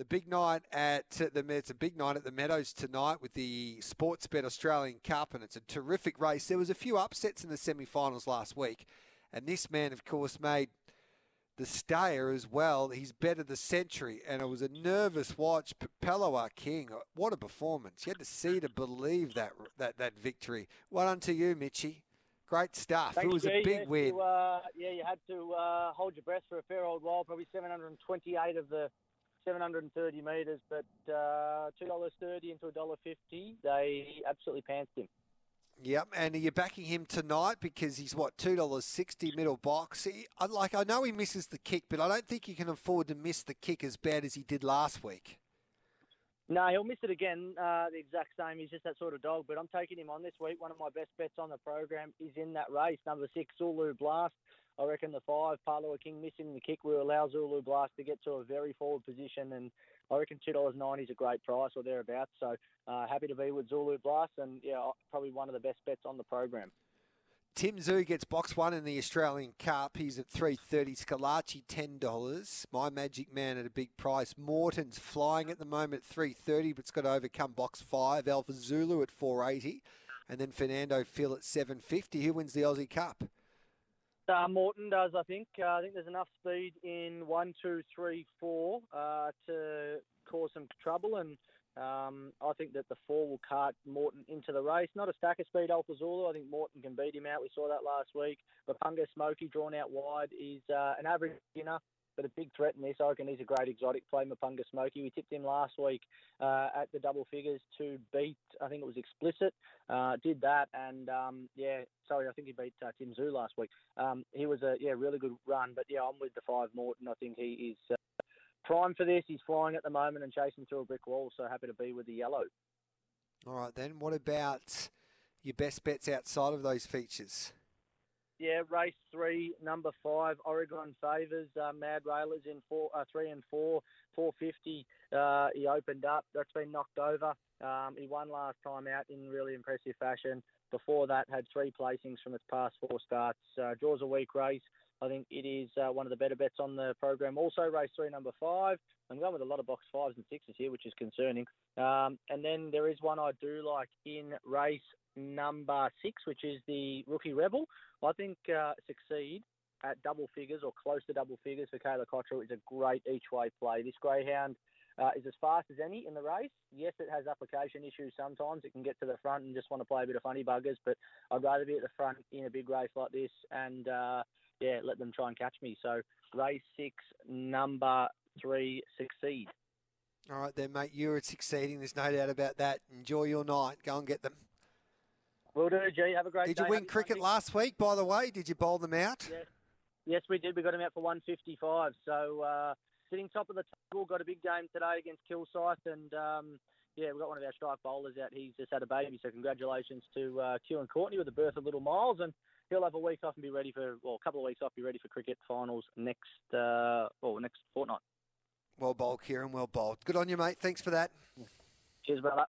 The big night at the Meadows tonight with the Sportsbet Australian Cup, and it's a terrific race. There was a few upsets in the semi-finals last week, and this man, of course, made the stayer as well. He's bet of the century, and it was a nervous watch. Paploa King, what a performance! You had to see to believe that victory. Well done to you, Mitchie. Great stuff. Thanks, it was a big win. You had to hold your breath for a fair old while. Probably 728 of the 730 metres, but $2.30 into $1.50. They absolutely pantsed him. Yep, and are you backing him tonight? Because he's, what, $2.60 middle box? I know he misses the kick, but I don't think he can afford to miss the kick as bad as he did last week. No, he'll miss it again, the exact same. He's just that sort of dog, but I'm taking him on this week. One of my best bets on the program is in that race, number 6, Zulu Blast. I reckon the 5, Paploa King, missing the kick will allow Zulu Blast to get to a very forward position, and I reckon $2.90 is a great price or thereabouts. So happy to be with Zulu Blast, and yeah, probably one of the best bets on the program. Tim Zhu gets box 1 in the Australian Cup. He's at $3.30. Scalachi, $10. My Magic Man at a big price. Morton's flying at the moment at $3.30, but it's got to overcome box 5. Alpha Zulu at $4.80. And then Fernando Phil at $7.50. Who wins the Aussie Cup? Morton does, I think. I think there's enough speed in 1, 2, 3, 4 to cause some trouble, and I think that the 4 will cart Morton into the race. Not a stack of speed, Alcazullo. I think Morton can beat him out. We saw that last week. Lapunga Smokey, drawn out wide, is an average winner, but a big threat in this. I reckon he's a great exotic play, Lapunga Smokey. We tipped him last week at the double figures to beat, I think it was Explicit. Did that, and I think he beat Tim Zhu last week. He was a really good run, but I'm with the 5 Morton. I think he is... prime for this. He's flying at the moment and chasing through a brick wall, so happy to be with the yellow. All right, then. What about your best bets outside of those features? Yeah, race 3, number 5, Oregon Favours, Mad Railers in 3 and 4, 450. He opened up. That's been knocked over. He won last time out in really impressive fashion. Before that, had 3 placings from its past 4 starts. Draws a weak race. I think it is one of the better bets on the program. Also, race 3, number 5. I'm going with a lot of box 5s and 6s here, which is concerning. And then there is one I do like in race number 6, which is the Rookie Rebel. I think Succeed at double figures or close to double figures for Kayla Cottrell is a great each-way play. This greyhound is as fast as any in the race. Yes, it has application issues sometimes. It can get to the front and just want to play a bit of funny buggers, but I'd rather be at the front in a big race like this and... let them try and catch me. So, race 6, number 3, Succeed. All right then, mate. You're succeeding. There's no doubt about that. Enjoy your night. Go and get them. Will do, G. Have a great day. Did you win cricket last week, by the way? Did you bowl them out? Yes, we did. We got them out for 155. So, sitting top of the table, got a big game today against Kilsyth. And, we've got one of our strike bowlers out. He's just had a baby. So, congratulations to Q and Courtney with the birth of little Miles. And he'll have a week off and be ready for, a couple of weeks off, be ready for cricket finals next fortnight. Well bowled, Kieran. Well bowled. Good on you, mate. Thanks for that. Cheers, brother.